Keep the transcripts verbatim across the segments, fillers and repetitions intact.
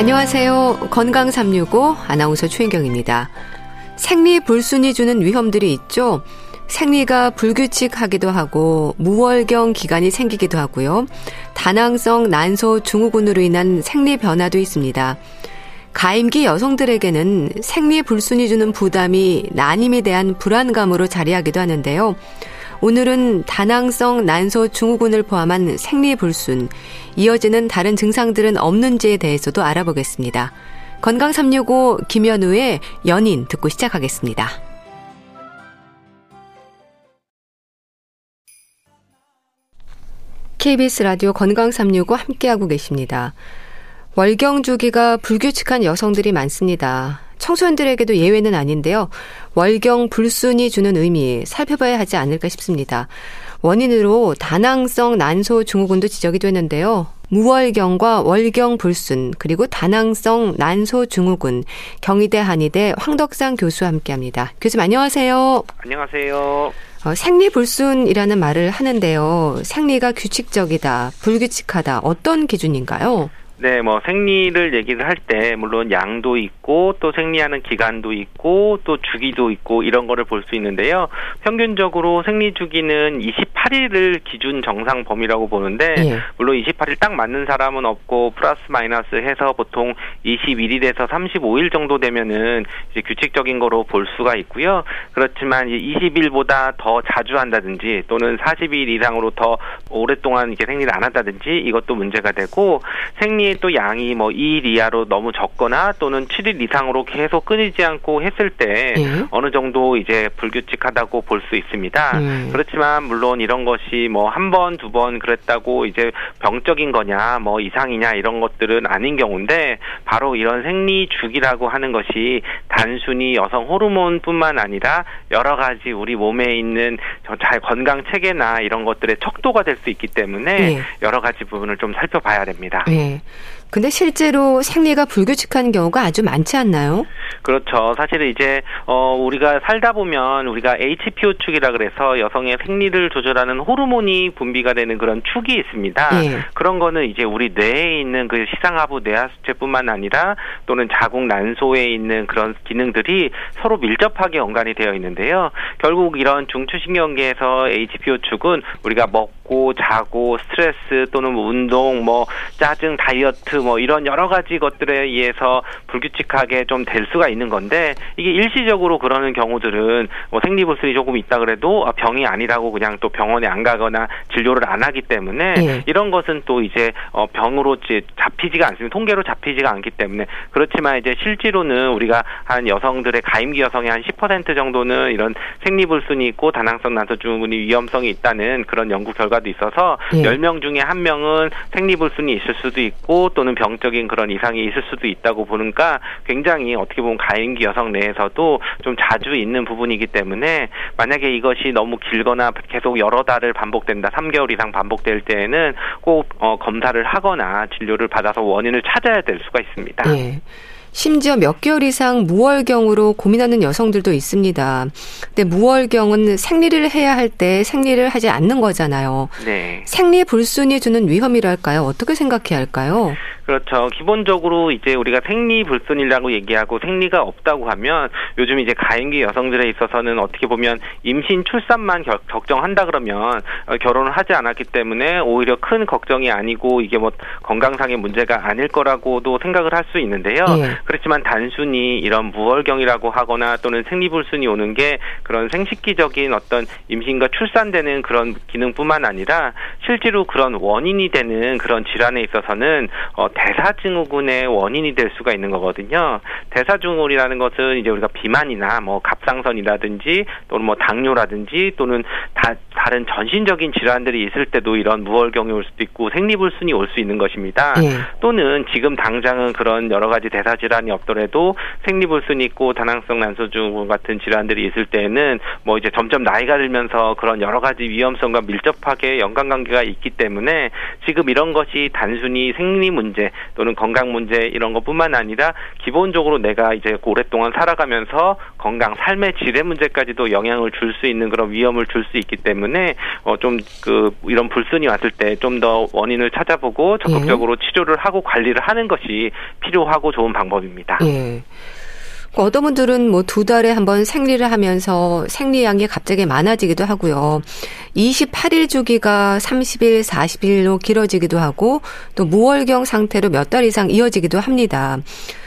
안녕하세요. 건강 삼육오 아나운서 최인경입니다. 생리 불순이 주는 위험들이 있죠. 생리가 불규칙하기도 하고 무월경 기간이 생기기도 하고요. 다낭성 난소 증후군으로 인한 생리 변화도 있습니다. 가임기 여성들에게는 생리 불순이 주는 부담이 난임에 대한 불안감으로 자리하기도 하는데요. 오늘은 다낭성 난소 증후군을 포함한 생리 불순, 이어지는 다른 증상들은 없는지에 대해서도 알아보겠습니다. 건강 삼육오 김현우의 연인 듣고 시작하겠습니다. 케이비에스 라디오 건강 삼육오 함께하고 계십니다. 월경 주기가 불규칙한 여성들이 많습니다. 청소년들에게도 예외는 아닌데요. 월경 불순이 주는 의미 살펴봐야 하지 않을까 싶습니다. 원인으로 다낭성 난소 증후군도 지적이 되는데요. 무월경과 월경 불순 그리고 다낭성 난소 증후군 경희대 한의대 황덕상 교수와 함께합니다. 교수님 안녕하세요. 안녕하세요. 어, 생리 불순이라는 말을 하는데요. 생리가 규칙적이다, 불규칙하다 어떤 기준인가요? 네, 뭐 생리를 얘기를 할 때 물론 양도 있고 또 생리하는 기간도 있고 또 주기도 있고 이런 거를 볼 수 있는데요. 평균적으로 생리 주기는 이십팔 일을 기준 정상 범위라고 보는데 예. 물론 이십팔 일 딱 맞는 사람은 없고 플러스 마이너스 해서 보통 이십일 일에서 삼십오 일 정도 되면은 이제 규칙적인 거로 볼 수가 있고요. 그렇지만 이제 이십 일보다 더 자주 한다든지 또는 사십이 일 이상으로 더 오랫동안 이렇게 생리를 안 한다든지 이것도 문제가 되고 생리 또 양이 뭐 이 일 이하로 너무 적거나 또는 칠 일 이상으로 계속 끊이지 않고 했을 때 예? 어느 정도 이제 불규칙하다고 볼 수 있습니다. 예. 그렇지만 물론 이런 것이 뭐 한 번, 두 번 그랬다고 이제 병적인 거냐 뭐 이상이냐 이런 것들은 아닌 경우인데 바로 이런 생리 주기라고 하는 것이 단순히 여성 호르몬뿐만 아니라 여러 가지 우리 몸에 있는 잘 건강 체계나 이런 것들의 척도가 될 수 있기 때문에 예. 여러 가지 부분을 좀 살펴봐야 됩니다. 예. 근데 실제로 생리가 불규칙한 경우가 아주 많지 않나요? 그렇죠. 사실은 이제 어 우리가 살다 보면 우리가 에이치피오 축이라 그래서 여성의 생리를 조절하는 호르몬이 분비가 되는 그런 축이 있습니다. 예. 그런 거는 이제 우리 뇌에 있는 그 시상하부 뇌하수체뿐만 아니라 또는 자궁 난소에 있는 그런 기능들이 서로 밀접하게 연관이 되어 있는데요. 결국 이런 중추신경계에서 에이치피오 축은 우리가 먹 자고 스트레스 또는 뭐 운동 뭐 짜증 다이어트 뭐 이런 여러 가지 것들에 의해서 불규칙하게 좀 될 수가 있는 건데 이게 일시적으로 그러는 경우들은 뭐 생리불순이 조금 있다 그래도 병이 아니라고 그냥 또 병원에 안 가거나 진료를 안 하기 때문에 예. 이런 것은 또 이제 병으로 잡히지가 않습니다. 통계로 잡히지가 않기 때문에 그렇지만 이제 실제로는 우리가 한 여성들의 가임기 여성의 한 십 퍼센트 정도는 이런 생리불순이 있고 다낭성 난소 증후군이 위험성이 있다는 그런 연구 결과 도 있어서 예. 열 명 중에 한 명은 생리불순이 있을 수도 있고 또는 병적인 그런 이상이 있을 수도 있다고 보니까 굉장히 어떻게 보면 가임기 여성 내에서도 좀 자주 있는 부분이기 때문에 만약에 이것이 너무 길거나 계속 여러 달을 반복된다 삼 개월 이상 반복될 때에는 꼭 어, 검사를 하거나 진료를 받아서 원인을 찾아야 될 수가 있습니다. 예. 심지어 몇 개월 이상 무월경으로 고민하는 여성들도 있습니다. 근데 무월경은 생리를 해야 할 때 생리를 하지 않는 거잖아요. 네. 생리 불순이 주는 위험이랄까요? 어떻게 생각해야 할까요? 그렇죠. 기본적으로 이제 우리가 생리 불순이라고 얘기하고 생리가 없다고 하면 요즘 이제 가임기 여성들에 있어서는 어떻게 보면 임신 출산만 결, 걱정한다 그러면 결혼을 하지 않았기 때문에 오히려 큰 걱정이 아니고 이게 뭐 건강상의 문제가 아닐 거라고도 생각을 할 수 있는데요. 예. 그렇지만 단순히 이런 무월경이라고 하거나 또는 생리 불순이 오는 게 그런 생식기적인 어떤 임신과 출산되는 그런 기능뿐만 아니라 실제로 그런 원인이 되는 그런 질환에 있어서는 어, 대사증후군의 원인이 될 수가 있는 거거든요. 대사증후군이라는 것은 이제 우리가 비만이나 뭐 갑상선이라든지 또는 뭐 당뇨라든지 또는 다, 다른 전신적인 질환들이 있을 때도 이런 무월경이 올 수도 있고 생리불순이 올 수 있는 것입니다. 예. 또는 지금 당장은 그런 여러 가지 대사질환이 없더라도 생리불순이 있고 다낭성 난소증후군 같은 질환들이 있을 때는 뭐 이제 점점 나이가 들면서 그런 여러 가지 위험성과 밀접하게 연관관계가 있기 때문에 지금 이런 것이 단순히 생리 문제 또는 건강 문제 이런 것뿐만 아니라 기본적으로 내가 이제 오랫동안 살아가면서 건강, 삶의 질의 문제까지도 영향을 줄 수 있는 그런 위험을 줄 수 있기 때문에 어, 좀 그 이런 불순이 왔을 때 좀 더 원인을 찾아보고 적극적으로 예. 치료를 하고 관리를 하는 것이 필요하고 좋은 방법입니다. 예. 어떤 분들은 뭐 두 달에 한 번 생리를 하면서 생리량이 갑자기 많아지기도 하고요. 이십팔 일 주기가 삼십 일, 사십 일로 길어지기도 하고 또 무월경 상태로 몇 달 이상 이어지기도 합니다.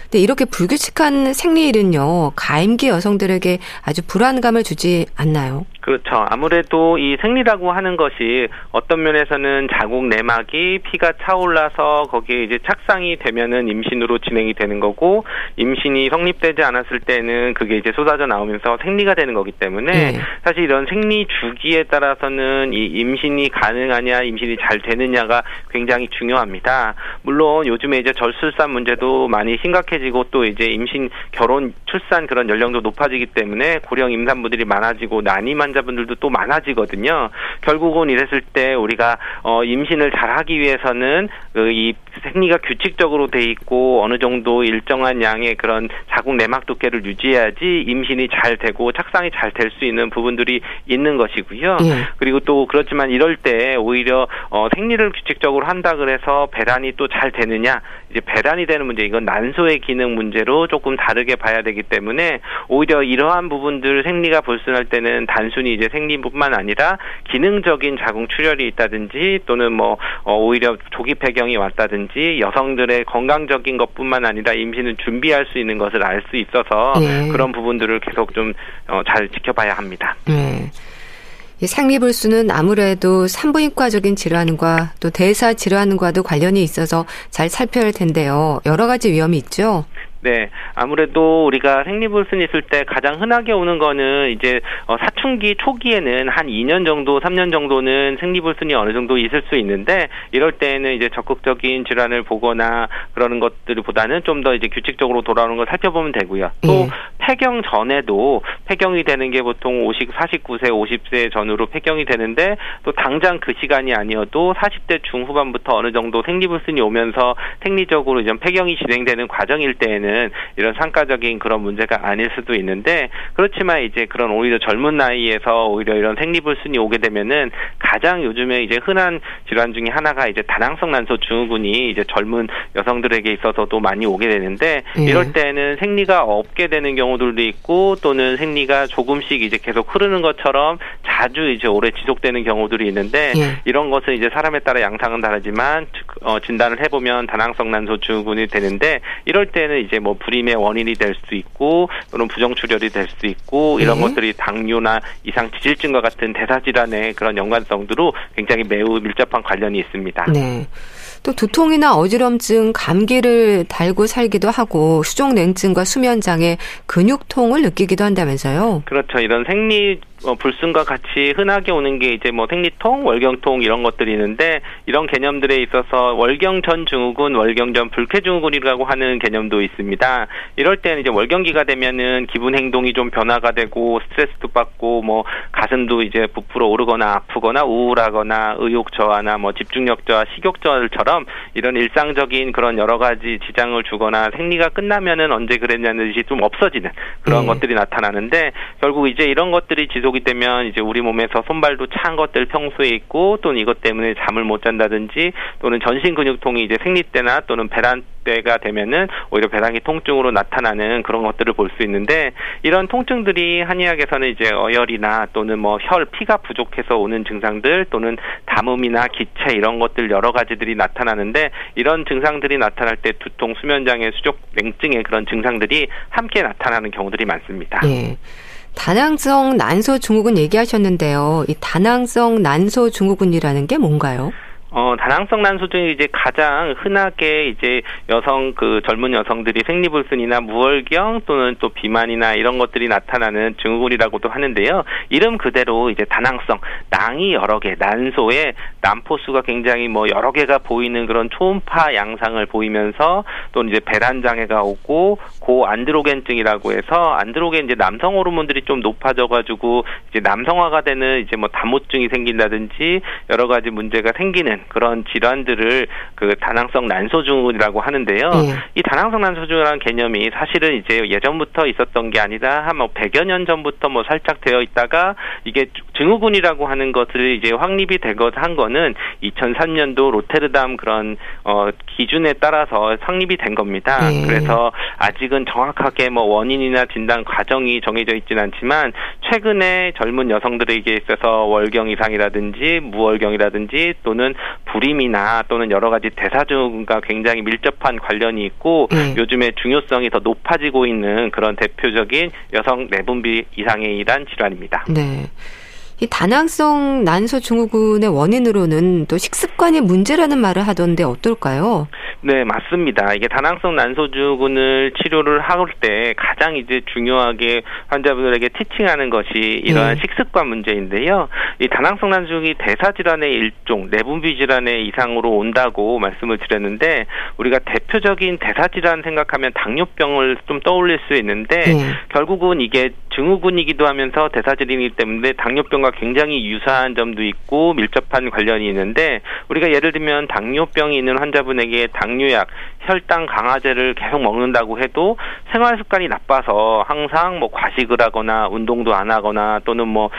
근데 이렇게 불규칙한 생리일은요, 가임기 여성들에게 아주 불안감을 주지 않나요? 그렇죠. 아무래도 이 생리라고 하는 것이 어떤 면에서는 자궁 내막이 피가 차올라서 거기에 이제 착상이 되면은 임신으로 진행이 되는 거고, 임신이 성립되지 않았을 때는 그게 이제 쏟아져 나오면서 생리가 되는 거기 때문에 네. 사실 이런 생리 주기에 따라서는 이 임신이 가능하냐, 임신이 잘 되느냐가 굉장히 중요합니다. 물론 요즘에 이제 절출산 문제도 많이 심각해지고 또 이제 임신, 결혼, 출산 그런 연령도 높아지기 때문에 고령 임산부들이 많아지고 난이만 환자분들도 또 많아지거든요. 결국은 이랬을 때 우리가 어, 임신을 잘하기 위해서는 그 이 생리가 규칙적으로 돼 있고 어느 정도 일정한 양의 그런 자궁 내막 두께를 유지해야지 임신이 잘 되고 착상이 잘 될 수 있는 부분들이 있는 것이고요. 예. 그리고 또 그렇지만 이럴 때 오히려 어, 생리를 규칙적으로 한다 그래서 배란이 또 잘 되느냐, 이제 배란이 되는 문제, 이건 난소의 기능 문제로 조금 다르게 봐야 되기 때문에 오히려 이러한 부분들 생리가 불순할 때는 단순히 이제 생리뿐만 아니라 기능적인 자궁 출혈이 있다든지 또는 뭐 어 오히려 조기 폐경이 왔다든지 여성들의 건강적인 것뿐만 아니라 임신을 준비할 수 있는 것을 알 수 있어서 네. 그런 부분들을 계속 좀 어 잘 지켜봐야 합니다. 네. 이 생리불순은 아무래도 산부인과적인 질환과 또 대사 질환과도 관련이 있어서 잘 살펴야 할 텐데요. 여러 가지 위험이 있죠. 네, 아무래도 우리가 생리불순이 있을 때 가장 흔하게 오는 거는 이제 사춘기 초기에는 한 이 년 정도, 삼 년 정도는 생리불순이 어느 정도 있을 수 있는데 이럴 때는 이제 적극적인 질환을 보거나 그러는 것들보다는 좀 더 이제 규칙적으로 돌아오는 걸 살펴보면 되고요. 또 예. 폐경 전에도 폐경이 되는 게 보통 사십구 세, 오십 세 전후로 폐경이 되는데 또 당장 그 시간이 아니어도 사십 대 중후반부터 어느 정도 생리불순이 오면서 생리적으로 이제 폐경이 진행되는 과정일 때에는 이런 상과적인 그런 문제가 아닐 수도 있는데 그렇지만 이제 그런 오히려 젊은 나이에서 오히려 이런 생리불순이 오게 되면은 가장 요즘에 이제 흔한 질환 중에 하나가 이제 다낭성 난소 증후군이 이제 젊은 여성들에게 있어서도 많이 오게 되는데 예. 이럴 때는 생리가 없게 되는 경우들도 있고 또는 생리가 조금씩 이제 계속 흐르는 것처럼 자주 이제 오래 지속되는 경우들이 있는데 예. 이런 것은 이제 사람에 따라 양상은 다르지만 어, 진단을 해보면 다낭성 난소 증후군이 되는데 이럴 때는 이제 뭐 불임의 원인이 될 수 있고 또는 부정출혈이 될 수 있고 이런 네. 것들이 당뇨나 이상 지질증과 같은 대사질환의 그런 연관성으로 굉장히 매우 밀접한 관련이 있습니다. 네. 또 두통이나 어지럼증, 감기를 달고 살기도 하고 수족냉증과 수면장애, 근육통을 느끼기도 한다면서요. 그렇죠. 이런 생리 어, 불순과 같이 흔하게 오는 게 이제 뭐 생리통, 월경통 이런 것들이 있는데 이런 개념들에 있어서 월경 전 증후군, 월경 전 불쾌 증후군이라고 하는 개념도 있습니다. 이럴 때는 이제 월경기가 되면은 기분 행동이 좀 변화가 되고 스트레스도 받고 뭐 가슴도 이제 부풀어 오르거나 아프거나 우울하거나 의욕 저하나 뭐 집중력 저하, 식욕 저하처럼 이런 일상적인 그런 여러 가지 지장을 주거나 생리가 끝나면은 언제 그랬냐는 듯이 좀 없어지는 그런 네. 것들이 나타나는데 결국 이제 이런 것들이 지속 이 되면 이제 우리 몸에서 손발도 찬 것들 평소에 있고 또는 이것 때문에 잠을 못 잔다든지 또는 전신 근육통이 이제 생리 때나 또는 배란 때가 되면은 오히려 배란기 통증으로 나타나는 그런 것들을 볼 수 있는데 이런 통증들이 한의학에서는 이제 어혈이나 또는 뭐 혈, 피가 부족해서 오는 증상들 또는 담음이나 기체 이런 것들 여러 가지들이 나타나는데 이런 증상들이 나타날 때 두통, 수면장애, 수족, 냉증의 그런 증상들이 함께 나타나는 경우들이 많습니다. 네. 다낭성 난소 증후군 얘기하셨는데요. 이 다낭성 난소 증후군이라는 게 뭔가요? 어, 다낭성 난소 중에 이제 가장 흔하게 이제 여성, 그 젊은 여성들이 생리불순이나 무월경 또는 또 비만이나 이런 것들이 나타나는 증후군이라고도 하는데요. 이름 그대로 이제 다낭성, 낭이 여러 개, 난소에 난포수가 굉장히 뭐 여러 개가 보이는 그런 초음파 양상을 보이면서 또는 이제 배란 장애가 오고 고안드로겐증이라고 해서 안드로겐 이제 남성 호르몬들이 좀 높아져가지고 이제 남성화가 되는 이제 뭐 다모증이 생긴다든지 여러 가지 문제가 생기는 그런 질환들을 그 다낭성 난소증후군이라고 하는데요. 네. 이 다낭성 난소증후군이라는 개념이 사실은 이제 예전부터 있었던 게 아니다. 한 뭐 백여 년 전부터 뭐 살짝 되어 있다가 이게 증후군이라고 하는 것들이 이제 확립이 되것한 거는 이천삼 년도 로테르담 그런 어 기준에 따라서 확립이 된 겁니다. 네. 그래서 아직은 정확하게 뭐 원인이나 진단 과정이 정해져 있진 않지만 최근에 젊은 여성들에게 있어서 월경 이상이라든지 무월경이라든지 또는 불임이나 또는 여러 가지 대사증후군과 굉장히 밀접한 관련이 있고 네. 요즘에 중요성이 더 높아지고 있는 그런 대표적인 여성 내분비 이상의 이란 질환입니다. 네. 이 다낭성 난소증후군의 원인으로는 또 식습관의 문제라는 말을 하던데 어떨까요? 네, 맞습니다. 이게 다낭성 난소증후군을 치료를 할 때 가장 이제 중요하게 환자분들에게 티칭하는 것이 이러한 네. 식습관 문제인데요. 이 다낭성 난소증이 대사질환의 일종, 내분비 질환의 이상으로 온다고 말씀을 드렸는데 우리가 대표적인 대사질환 생각하면 당뇨병을 좀 떠올릴 수 있는데 네. 결국은 이게 증후군이기도 하면서 대사질환이기 때문에 당뇨병과 굉장히 유사한 점도 있고 밀접한 관련이 있는데 우리가 예를 들면 당뇨병이 있는 환자분에게 당뇨약, 혈당 강화제를 계속 먹는다고 해도 생활 습관이 나빠서 항상 뭐 과식을 하거나 운동도 안 하거나 또는 뭐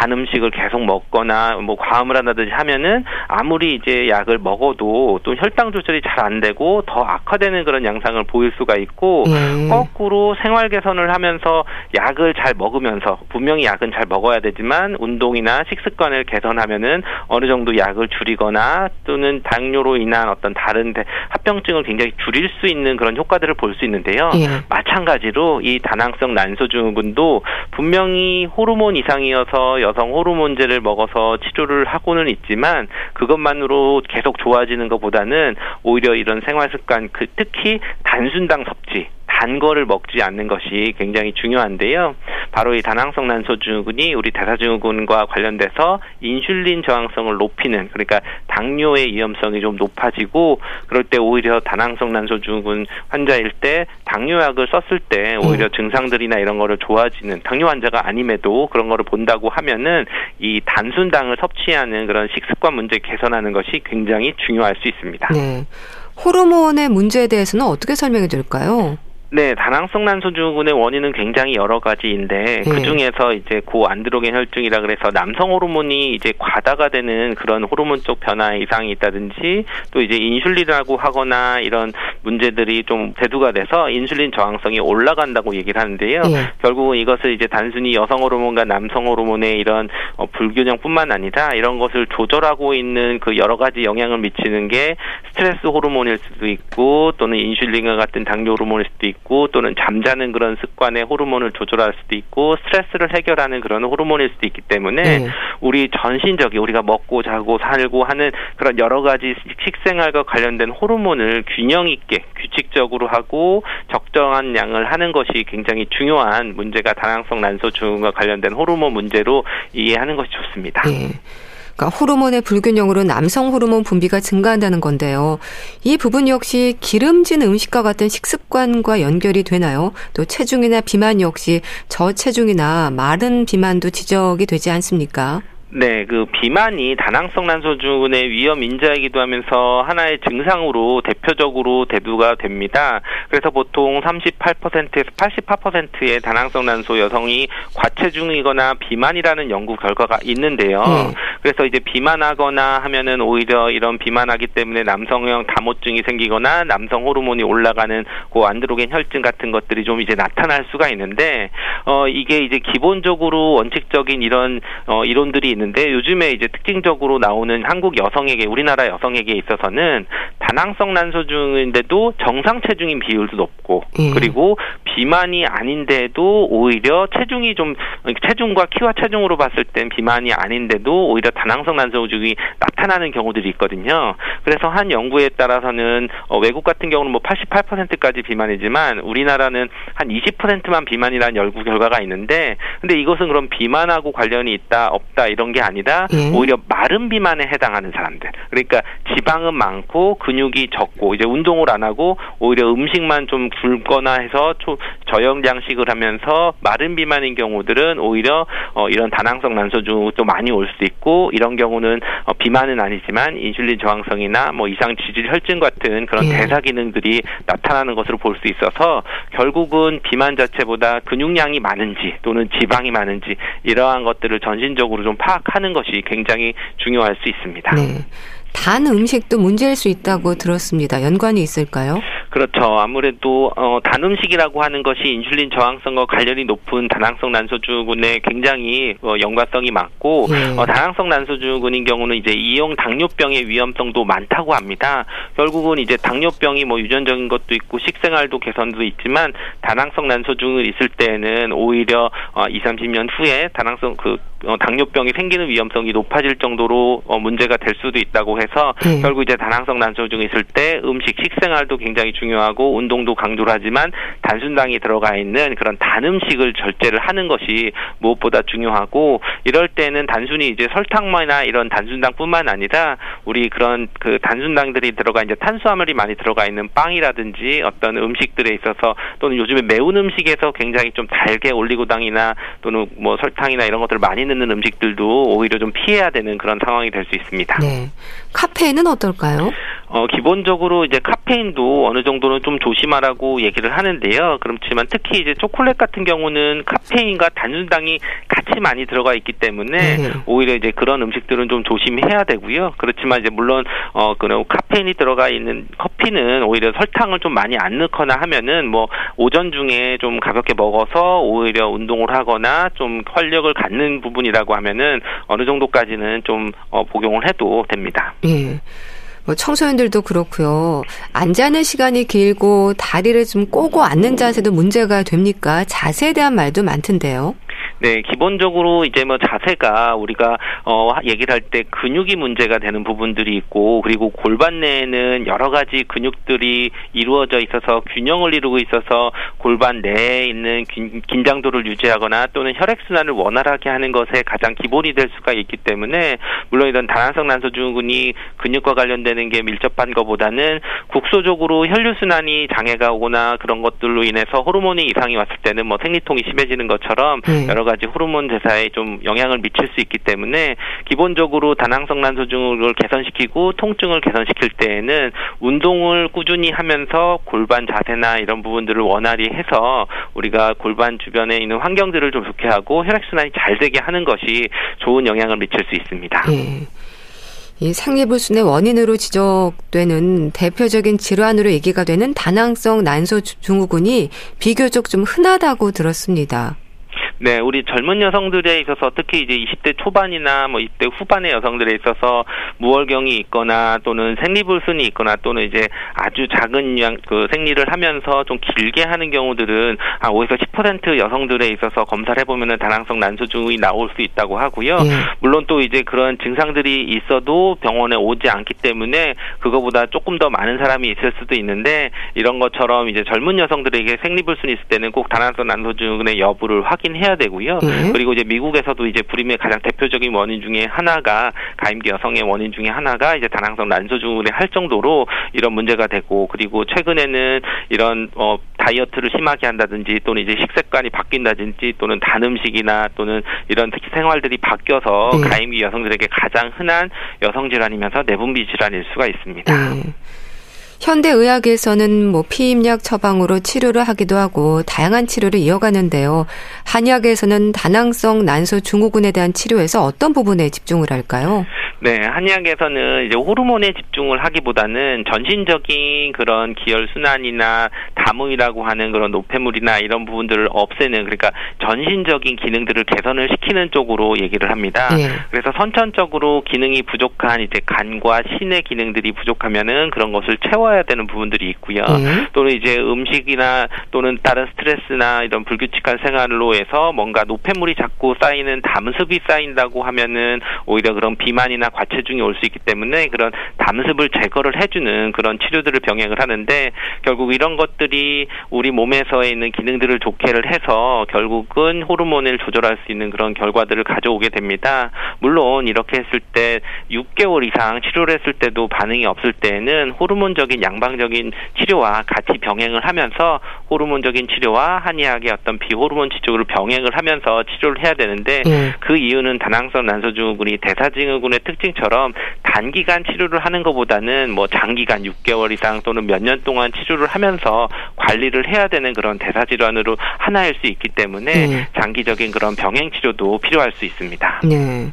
단 음식을 계속 먹거나 뭐 과음을 한다든지 하면은 아무리 이제 약을 먹어도 또 혈당 조절이 잘 안 되고 더 악화되는 그런 양상을 보일 수가 있고 음. 거꾸로 생활 개선을 하면서 약을 잘 먹으면서 분명히 약은 잘 먹어야 되지만 운동이나 식습관을 개선하면은 어느 정도 약을 줄이거나 또는 당뇨로 인한 어떤 다른 합병증을 굉장히 줄일 수 있는 그런 효과들을 볼 수 있는데요. 예. 마찬가지로 이 다낭성 난소증후군도 분명히 호르몬 이상이어서 여성 호르몬제를 먹어서 치료를 하고는 있지만 그것만으로 계속 좋아지는 것보다는 오히려 이런 생활습관, 그 특히 단순당 섭취, 단 거를 먹지 않는 것이 굉장히 중요한데요. 바로 이 다낭성 난소증후군이 우리 대사증후군과 관련돼서 인슐린 저항성을 높이는, 그러니까 당뇨의 위험성이 좀 높아지고 그럴 때 오히려 다낭성 난소증후군 환자일 때 당뇨약을 썼을 때 오히려 음. 증상들이나 이런 거를 좋아지는, 당뇨 환자가 아님에도 그런 거를 본다고 하면은 이 단순당을 섭취하는 그런 식습관 문제 개선하는 것이 굉장히 중요할 수 있습니다. 네. 호르몬의 문제에 대해서는 어떻게 설명이 될까요? 네, 다낭성 난소증후군의 원인은 굉장히 여러 가지인데 네. 그 중에서 이제 고안드로겐 혈증이라 그래서 남성 호르몬이 이제 과다가 되는 그런 호르몬적 변화 이상이 있다든지 또 이제 인슐린이라고 하거나 이런 문제들이 좀 대두가 돼서 인슐린 저항성이 올라간다고 얘기를 하는데요. 네. 결국은 이것을 이제 단순히 여성 호르몬과 남성 호르몬의 이런 어, 불균형뿐만 아니라 이런 것을 조절하고 있는 그 여러 가지 영향을 미치는 게 스트레스 호르몬일 수도 있고 또는 인슐린과 같은 당뇨 호르몬일 수도 있고 또는 잠자는 그런 습관의 호르몬을 조절할 수도 있고 스트레스를 해결하는 그런 호르몬일 수도 있기 때문에 네. 우리 전신적인 우리가 먹고 자고 살고 하는 그런 여러 가지 식생활과 관련된 호르몬을 균형 있게 규칙적으로 하고 적정한 양을 하는 것이 굉장히 중요한 문제가 다낭성 난소증후군과 관련된 호르몬 문제로 이해하는 것이 좋습니다. 네. 그러니까 호르몬의 불균형으로 남성 호르몬 분비가 증가한다는 건데요. 이 부분 역시 기름진 음식과 같은 식습관과 연결이 되나요? 또 체중이나 비만 역시 저체중이나 마른 비만도 지적이 되지 않습니까? 네, 그 비만이 다낭성 난소증후군의 위험 인자이기도 하면서 하나의 증상으로 대표적으로 대두가 됩니다. 그래서 보통 삼십팔 퍼센트에서 팔십사 퍼센트의 다낭성 난소 여성이 과체중이거나 비만이라는 연구 결과가 있는데요. 네. 그래서 이제 비만하거나 하면은 오히려 이런 비만하기 때문에 남성형 다모증이 생기거나 남성 호르몬이 올라가는 그 안드로겐 혈증 같은 것들이 좀 이제 나타날 수가 있는데 어 이게 이제 기본적으로 원칙적인 이런 어 이론들이 있는. 근데 요즘에 이제 특징적으로 나오는 한국 여성에게 우리나라 여성에게 있어서는 다낭성 난소증인데도 정상 체중인 비율도 높고 음. 그리고 비만이 아닌데도 오히려 체중이 좀 체중과 키와 체중으로 봤을 땐 비만이 아닌데도 오히려 다낭성 난소증이 나타나는 경우들이 있거든요. 그래서 한 연구에 따라서는 어, 외국 같은 경우는 뭐 팔십팔 퍼센트까지 비만이지만 우리나라는 한 이십 퍼센트만 비만이라는 연구 결과가 있는데 근데 이것은 그럼 비만하고 관련이 있다 없다 이런 게 아니라 예. 오히려 마른 비만에 해당하는 사람들, 그러니까 지방은 많고 근육 근육이 적고 이제 운동을 안 하고 오히려 음식만 좀 굶거나 해서 초, 저영양식을 하면서 마른 비만인 경우들은 오히려 어, 이런 다낭성 난소증도 많이 올 수 있고, 이런 경우는 어, 비만은 아니지만 인슐린 저항성이나 뭐 이상 지질 혈증 같은 그런 예. 대사 기능들이 나타나는 것으로 볼 수 있어서 결국은 비만 자체보다 근육량이 많은지 또는 지방이 많은지 이러한 것들을 전신적으로 좀 파악하는 것이 굉장히 중요할 수 있습니다. 네. 단 음식도 문제일 수 있다고 들었습니다. 연관이 있을까요? 그렇죠. 아무래도 어, 단 음식이라고 하는 것이 인슐린 저항성과 관련이 높은 다낭성 난소증에 굉장히 어, 연관성이 많고 예. 어, 다낭성 난소증인 경우는 이제 이용 당뇨병의 위험성도 많다고 합니다. 결국은 이제 당뇨병이 뭐 유전적인 것도 있고 식생활도 개선도 있지만 다낭성 난소증을 있을 때는 오히려 어, 이삼십 년 후에 다낭성 그 어, 당뇨병이 생기는 위험성이 높아질 정도로 어, 문제가 될 수도 있다고 해서 네. 결국 이제 다낭성 난소증이 있을 때 음식 식생활도 굉장히 중요하고 운동도 강조를 하지만 단순당이 들어가 있는 그런 단 음식을 절제를 하는 것이 무엇보다 중요하고, 이럴 때는 단순히 이제 설탕이나 이런 단순당뿐만 아니라 우리 그런 그 단순당들이 들어가 이제 탄수화물이 많이 들어가 있는 빵이라든지 어떤 음식들에 있어서 또는 요즘에 매운 음식에서 굉장히 좀 달게 올리고당이나 또는 뭐 설탕이나 이런 것들을 많이 넣는 음식들도 오히려 좀 피해야 되는 그런 상황이 될 수 있습니다. 네. 카페인은 어떨까요? 어, 기본적으로 이제 카페인도 어느 정도는 좀 조심하라고 얘기를 하는데요. 그렇지만 특히 이제 초콜릿 같은 경우는 카페인과 단순당이 같이 많이 들어가 있기 때문에 네. 오히려 이제 그런 음식들은 좀 조심해야 되고요. 그렇지만 이제 물론 어, 그런 카페인이 들어가 있는 커피는 오히려 설탕을 좀 많이 안 넣거나 하면은 뭐 오전 중에 좀 가볍게 먹어서 오히려 운동을 하거나 좀 활력을 갖는 부분이라고 하면은 어느 정도까지는 좀 어, 복용을 해도 됩니다. 예. 뭐 청소년들도 그렇고요. 앉아는 시간이 길고 다리를 좀 꼬고 앉는 자세도 문제가 됩니까? 자세에 대한 말도 많던데요. 네, 기본적으로 이제 뭐 자세가 우리가 어 얘기를 할 때 근육이 문제가 되는 부분들이 있고, 그리고 골반 내에는 여러 가지 근육들이 이루어져 있어서 균형을 이루고 있어서 골반 내에 있는 긴, 긴장도를 유지하거나 또는 혈액순환을 원활하게 하는 것에 가장 기본이 될 수가 있기 때문에, 물론 이런 다낭성 난소증후군이 근육과 관련되는 게 밀접한 것보다는 국소적으로 혈류순환이 장애가 오거나 그런 것들로 인해서 호르몬의 이상이 왔을 때는 뭐 생리통이 심해지는 것처럼 음. 여러 가지 호르몬 대사에 좀 영향을 미칠 수 있기 때문에 기본적으로 다낭성 난소증을 개선시키고 통증을 개선시킬 때에는 운동을 꾸준히 하면서 골반 자세나 이런 부분들을 원활히 해서 우리가 골반 주변에 있는 환경들을 좀 좋게 하고 혈액순환이 잘 되게 하는 것이 좋은 영향을 미칠 수 있습니다. 네. 이 상리불순의 원인으로 지적되는 대표적인 질환으로 얘기가 되는 다낭성 난소증후군이 비교적 좀 흔하다고 들었습니다. 네, 우리 젊은 여성들에 있어서 특히 이제 이십 대 초반이나 뭐 이십 대 후반의 여성들에 있어서 무월경이 있거나 또는 생리불순이 있거나 또는 이제 아주 작은 양, 그 생리를 하면서 좀 길게 하는 경우들은 한 오에서 십 퍼센트 여성들에 있어서 검사를 해보면은 다낭성 난소증이 나올 수 있다고 하고요. 네. 물론 또 이제 그런 증상들이 있어도 병원에 오지 않기 때문에 그거보다 조금 더 많은 사람이 있을 수도 있는데, 이런 것처럼 이제 젊은 여성들에게 생리불순이 있을 때는 꼭 다낭성 난소증의 여부를 확인해 해야 되고요. 네. 그리고 이제 미국에서도 이제 불임의 가장 대표적인 원인 중에 하나가 가임기 여성의 원인 중에 하나가 이제 다낭성 난소증후군에 할 정도로 이런 문제가 되고, 그리고 최근에는 이런 어, 다이어트를 심하게 한다든지 또는 이제 식습관이 바뀐다든지 또는 단 음식이나 또는 이런 특히 생활들이 바뀌어서 네. 가임기 여성들에게 가장 흔한 여성 질환이면서 내분비 질환일 수가 있습니다. 네. 현대의학에서는 뭐 피임약 처방으로 치료를 하기도 하고 다양한 치료를 이어가는데요. 한의학에서는 다낭성 난소증후군에 대한 치료에서 어떤 부분에 집중을 할까요? 네, 한의학에서는 이제 호르몬에 집중을 하기보다는 전신적인 그런 기혈순환이나 담음이라고 하는 그런 노폐물이나 이런 부분들을 없애는, 그러니까 전신적인 기능들을 개선을 시키는 쪽으로 얘기를 합니다. 네. 그래서 선천적으로 기능이 부족한 이제 간과 신의 기능들이 부족하면은 그런 것을 채워야 되는 부분들이 있고요. 음. 또는 이제 음식이나 또는 다른 스트레스나 이런 불규칙한 생활로 해서 뭔가 노폐물이 자꾸 쌓이는 담습이 쌓인다고 하면은 오히려 그런 비만이나 염증이나 과체중이 올 수 있기 때문에 그런 담습을 제거를 해주는 그런 치료들을 병행을 하는데, 결국 이런 것들이 우리 몸에서 있는 기능들을 좋게를 해서 결국은 호르몬을 조절할 수 있는 그런 결과들을 가져오게 됩니다. 물론 이렇게 했을 때 육 개월 이상 치료를 했을 때도 반응이 없을 때에는 호르몬적인 양방적인 치료와 같이 병행을 하면서 호르몬적인 치료와 한의학의 어떤 비호르몬 치료를 병행을 하면서 치료를 해야 되는데, 예. 그 이유는 다낭성 난소증후군이 대사증후군의 특징처럼 단기간 치료를 하는 것보다는 뭐 장기간 육 개월 이상 또는 몇 년 동안 치료를 하면서 관리를 해야 되는 그런 대사질환으로 하나일 수 있기 때문에 예. 장기적인 그런 병행 치료도 필요할 수 있습니다. 네. 예.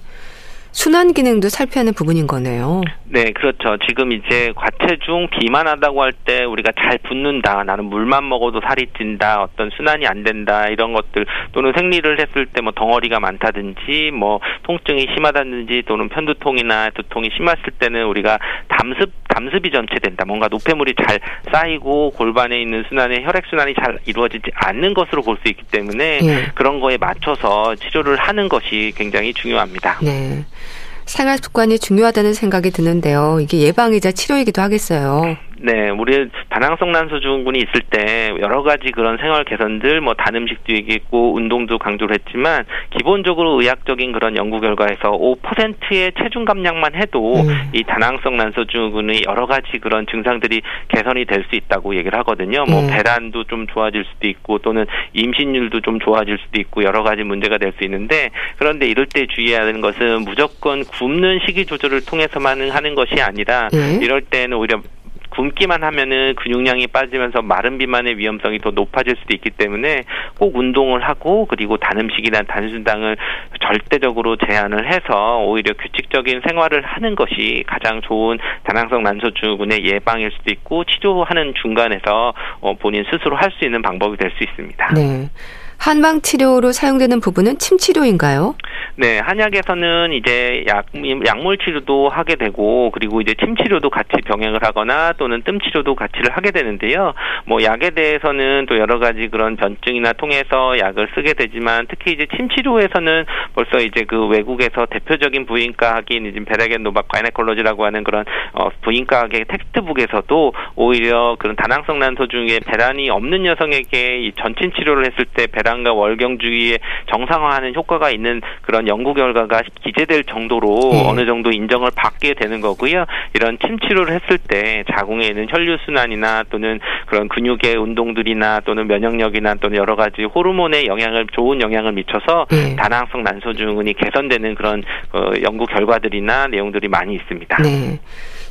순환 기능도 살펴야 하는 부분인 거네요. 네, 그렇죠. 지금 이제 과체중, 비만하다고 할 때 우리가 잘 붓는다, 나는 물만 먹어도 살이 찐다, 어떤 순환이 안 된다, 이런 것들, 또는 생리를 했을 때 뭐 덩어리가 많다든지, 뭐 통증이 심하다든지, 또는 편두통이나 두통이 심했을 때는 우리가 담습, 담습이 전체된다, 뭔가 노폐물이 잘 쌓이고 골반에 있는 순환의 혈액순환이 잘 이루어지지 않는 것으로 볼 수 있기 때문에 네. 그런 거에 맞춰서 치료를 하는 것이 굉장히 중요합니다. 네. 생활 습관이 중요하다는 생각이 드는데요. 이게 예방이자 치료이기도 하겠어요. 네, 우리 다낭성 난소증후군이 있을 때 여러 가지 그런 생활 개선들, 뭐 단 음식도 얘기했고 운동도 강조를 했지만 기본적으로 의학적인 그런 연구 결과에서 오 퍼센트의 체중 감량만 해도 음. 이 다낭성 난소증후군의 여러 가지 그런 증상들이 개선이 될 수 있다고 얘기를 하거든요. 뭐 음. 배란도 좀 좋아질 수도 있고 또는 임신율도 좀 좋아질 수도 있고 여러 가지 문제가 될 수 있는데, 그런데 이럴 때 주의해야 되는 것은 무조건 굶는 식이 조절을 통해서만 하는 것이 아니라 음. 이럴 때는 오히려 굶기만 하면은 근육량이 빠지면서 마른 비만의 위험성이 더 높아질 수도 있기 때문에 꼭 운동을 하고, 그리고 단 음식이나 단순당을 절대적으로 제한을 해서 오히려 규칙적인 생활을 하는 것이 가장 좋은 다낭성 난소증후군의 예방일 수도 있고 치료하는 중간에서 본인 스스로 할 수 있는 방법이 될 수 있습니다. 네. 한방 치료로 사용되는 부분은 침 치료인가요? 네, 한약에서는 이제 약, 약물 치료도 하게 되고, 그리고 이제 침 치료도 같이 병행을 하거나 또는 뜸 치료도 같이를 하게 되는데요. 뭐 약에 대해서는 또 여러 가지 그런 변증이나 통해서 약을 쓰게 되지만, 특히 이제 침 치료에서는 벌써 이제 그 외국에서 대표적인 부인과학인 이제 베레겐 노박 가이네콜로지라고 하는 그런 어, 부인과학의 텍스트북에서도 오히려 그런 다낭성 난소증의 배란이 없는 여성에게 이 전침 치료를 했을 때 배란 과 월경 주기에 정상화하는 효과가 있는 그런 연구 결과가 기재될 정도로 예. 어느 정도 인정을 받게 되는 거고요. 이런 침 치료를 했을 때 자궁에 있는 혈류 순환이나 또는 그런 근육의 운동들이나 또는 면역력이나 또는 여러 가지 호르몬에 영향을 좋은 영향을 미쳐서 예. 다낭성 난소증후군이 개선되는 그런 어, 연구 결과들이나 내용들이 많이 있습니다. 네.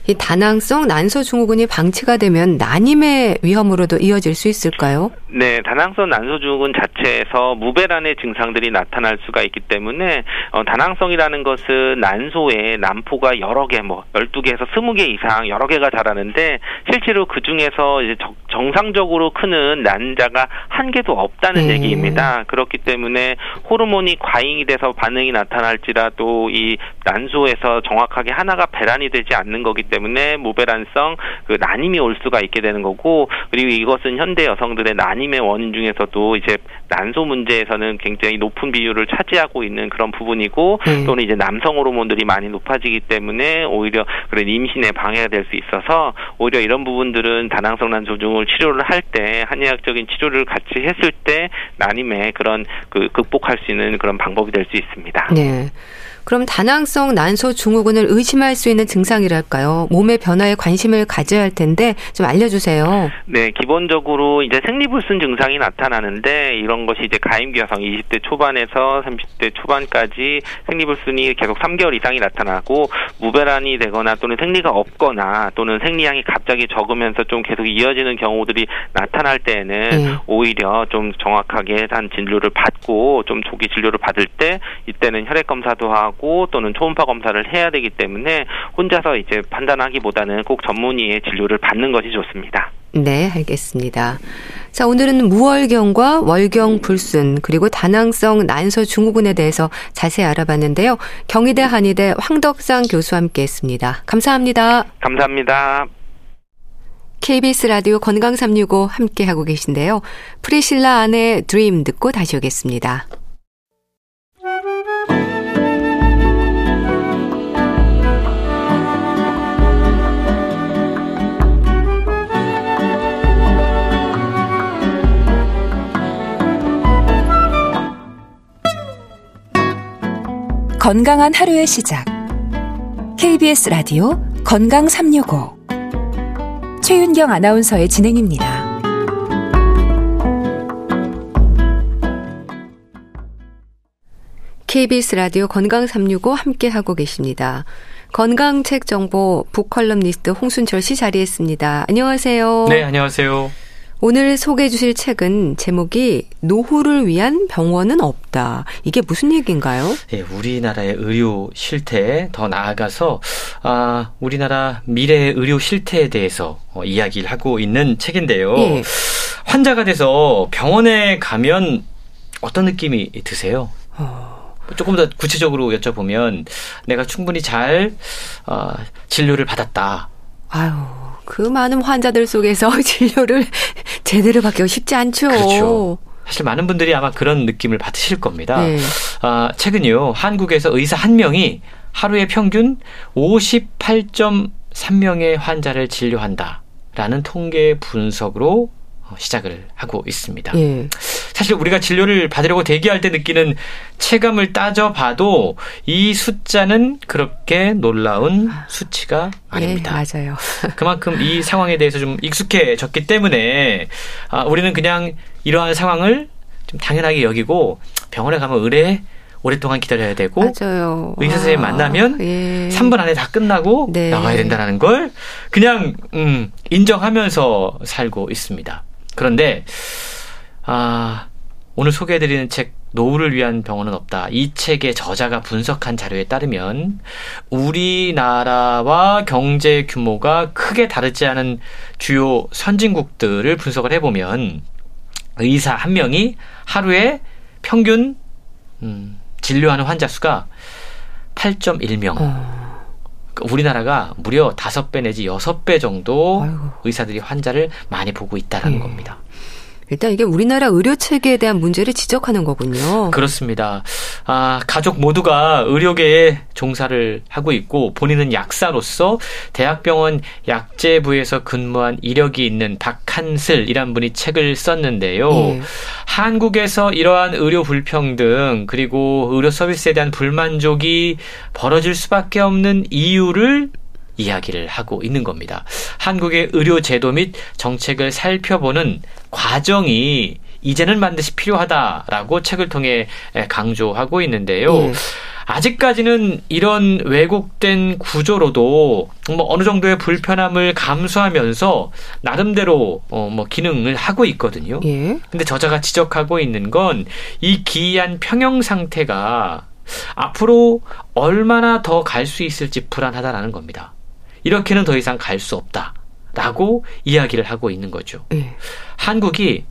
이 다낭성 난소증후군이 방치가 되면 난임의 위험으로도 이어질 수 있을까요? 네, 다낭성 난소증후군 자체에서 무배란의 증상들이 나타날 수가 있기 때문에 어, 다낭성이라는 것은 난소에 난포가 여러 개, 뭐 열두 개에서 스무 개 이상 여러 개가 자라는데, 실제로 그중에서 이제 적, 정상적으로 크는 난자가 한 개도 없다는 네. 얘기입니다. 그렇기 때문에 호르몬이 과잉이 돼서 반응이 나타날지라도 이 난소에서 정확하게 하나가 배란이 되지 않는 거기 때문에 무배란성, 그 난임이 올 수가 있게 되는 거고, 그리고 이것은 현대 여성들의 난임의 원인 중에서도 이제 난소 문제에서는 굉장히 높은 비율을 차지하고 있는 그런 부분이고 음. 또는 이제 남성 호르몬들이 많이 높아지기 때문에 오히려 그런 임신에 방해가 될 수 있어서, 오히려 이런 부분들은 다낭성 난소증을 치료를 할 때 한의학적인 치료를 같이 했을 때 난임에 그런 그 극복할 수 있는 그런 방법이 될 수 있습니다. 네. 그럼 다낭성 난소증후군을 의심할 수 있는 증상이랄까요? 몸의 변화에 관심을 가져야 할 텐데 좀 알려주세요. 네, 기본적으로 이제 생리불순 증상이 나타나는데, 이런 것이 이제 가임기 여성 이십 대 초반에서 삼십 대 초반까지 생리불순이 계속 삼 개월 이상이 나타나고, 무배란이 되거나 또는 생리가 없거나 또는 생리량이 갑자기 적으면서 좀 계속 이어지는 경우들이 나타날 때에는 네. 오히려 좀 정확하게 한 진료를 받고 좀 조기 진료를 받을 때, 이때는 혈액 검사도 하고 또는 초음파 검사를 해야 되기 때문에 혼자서 이제 판단하기보다는 꼭 전문의의 진료를 받는 것이 좋습니다. 네, 알겠습니다. 자, 오늘은 무월경과 월경불순 그리고 다낭성 난소증후군에 대해서 자세히 알아봤는데요. 경희대 한의대 황덕상 교수와 함께했습니다. 감사합니다. 감사합니다. 케이비에스 라디오 건강삼육오 함께하고 계신데요. 프리실라 안의 드림 듣고 다시 오겠습니다. 건강한 하루의 시작. 케이비에스 라디오 건강 삼육오. 최윤경 아나운서의 진행입니다. 케이비에스 라디오 건강 삼육오 함께하고 계십니다. 건강책 정보 북컬럼니스트 홍순철 씨 자리했습니다. 안녕하세요. 네, 안녕하세요. 오늘 소개해 주실 책은 제목이 노후를 위한 병원은 없다. 이게 무슨 얘기인가요? 예, 우리나라의 의료 실태, 더 나아가서 아, 우리나라 미래의 의료 실태에 대해서 어, 이야기를 하고 있는 책인데요. 예. 환자가 돼서 병원에 가면 어떤 느낌이 드세요? 어... 조금 더 구체적으로 여쭤보면 내가 충분히 잘 어, 진료를 받았다. 아유, 그 많은 환자들 속에서 진료를 제대로 받기가 쉽지 않죠. 그렇죠. 사실 많은 분들이 아마 그런 느낌을 받으실 겁니다. 네. 아, 최근요 한국에서 의사 한 명이 하루에 평균 오십팔 점 삼 명의 환자를 진료한다라는 통계 분석으로 시작을 하고 있습니다. 예. 사실 우리가 진료를 받으려고 대기할 때 느끼는 체감을 따져봐도 이 숫자는 그렇게 놀라운 수치가 아닙니다. 예, 맞아요. 그만큼 이 상황에 대해서 좀 익숙해졌기 때문에 아, 우리는 그냥 이러한 상황을 좀 당연하게 여기고 병원에 가면 의뢰 오랫동안 기다려야 되고 맞아요. 의사 선생님 만나면 예. 삼 분 안에 다 끝나고 네. 나와야 된다는 걸 그냥 음, 인정하면서 살고 있습니다. 그런데 아, 오늘 소개해드리는 책 노후를 위한 병원은 없다. 이 책의 저자가 분석한 자료에 따르면 우리나라와 경제 규모가 크게 다르지 않은 주요 선진국들을 분석을 해보면 의사 한 명이 하루에 평균 음, 진료하는 환자 수가 팔 점 일 명. 어. 우리나라가 무려 다섯 배 내지 여섯 배 정도 아이고. 의사들이 환자를 많이 보고 있다는 예. 겁니다. 일단 이게 우리나라 의료체계에 대한 문제를 지적하는 거군요. 그렇습니다. 아, 가족 모두가 의료계에 종사를 하고 있고 본인은 약사로서 대학병원 약재부에서 근무한 이력이 있는 박한슬이란 분이 책을 썼는데요. 예. 한국에서 이러한 의료 불평등 그리고 의료 서비스에 대한 불만족이 벌어질 수밖에 없는 이유를 이야기를 하고 있는 겁니다. 한국의 의료 제도 및 정책을 살펴보는 과정이 이제는 반드시 필요하다라고 책을 통해 강조하고 있는데요. 예. 아직까지는 이런 왜곡된 구조로도 뭐 어느 정도의 불편함을 감수하면서 나름대로 어 뭐 기능을 하고 있거든요. 예. 근데 저자가 지적하고 있는 건 이 기이한 평형 상태가 앞으로 얼마나 더 갈 수 있을지 불안하다라는 겁니다. 이렇게는 더 이상 갈 수 없다라고 이야기를 하고 있는 거죠. 예. 한국이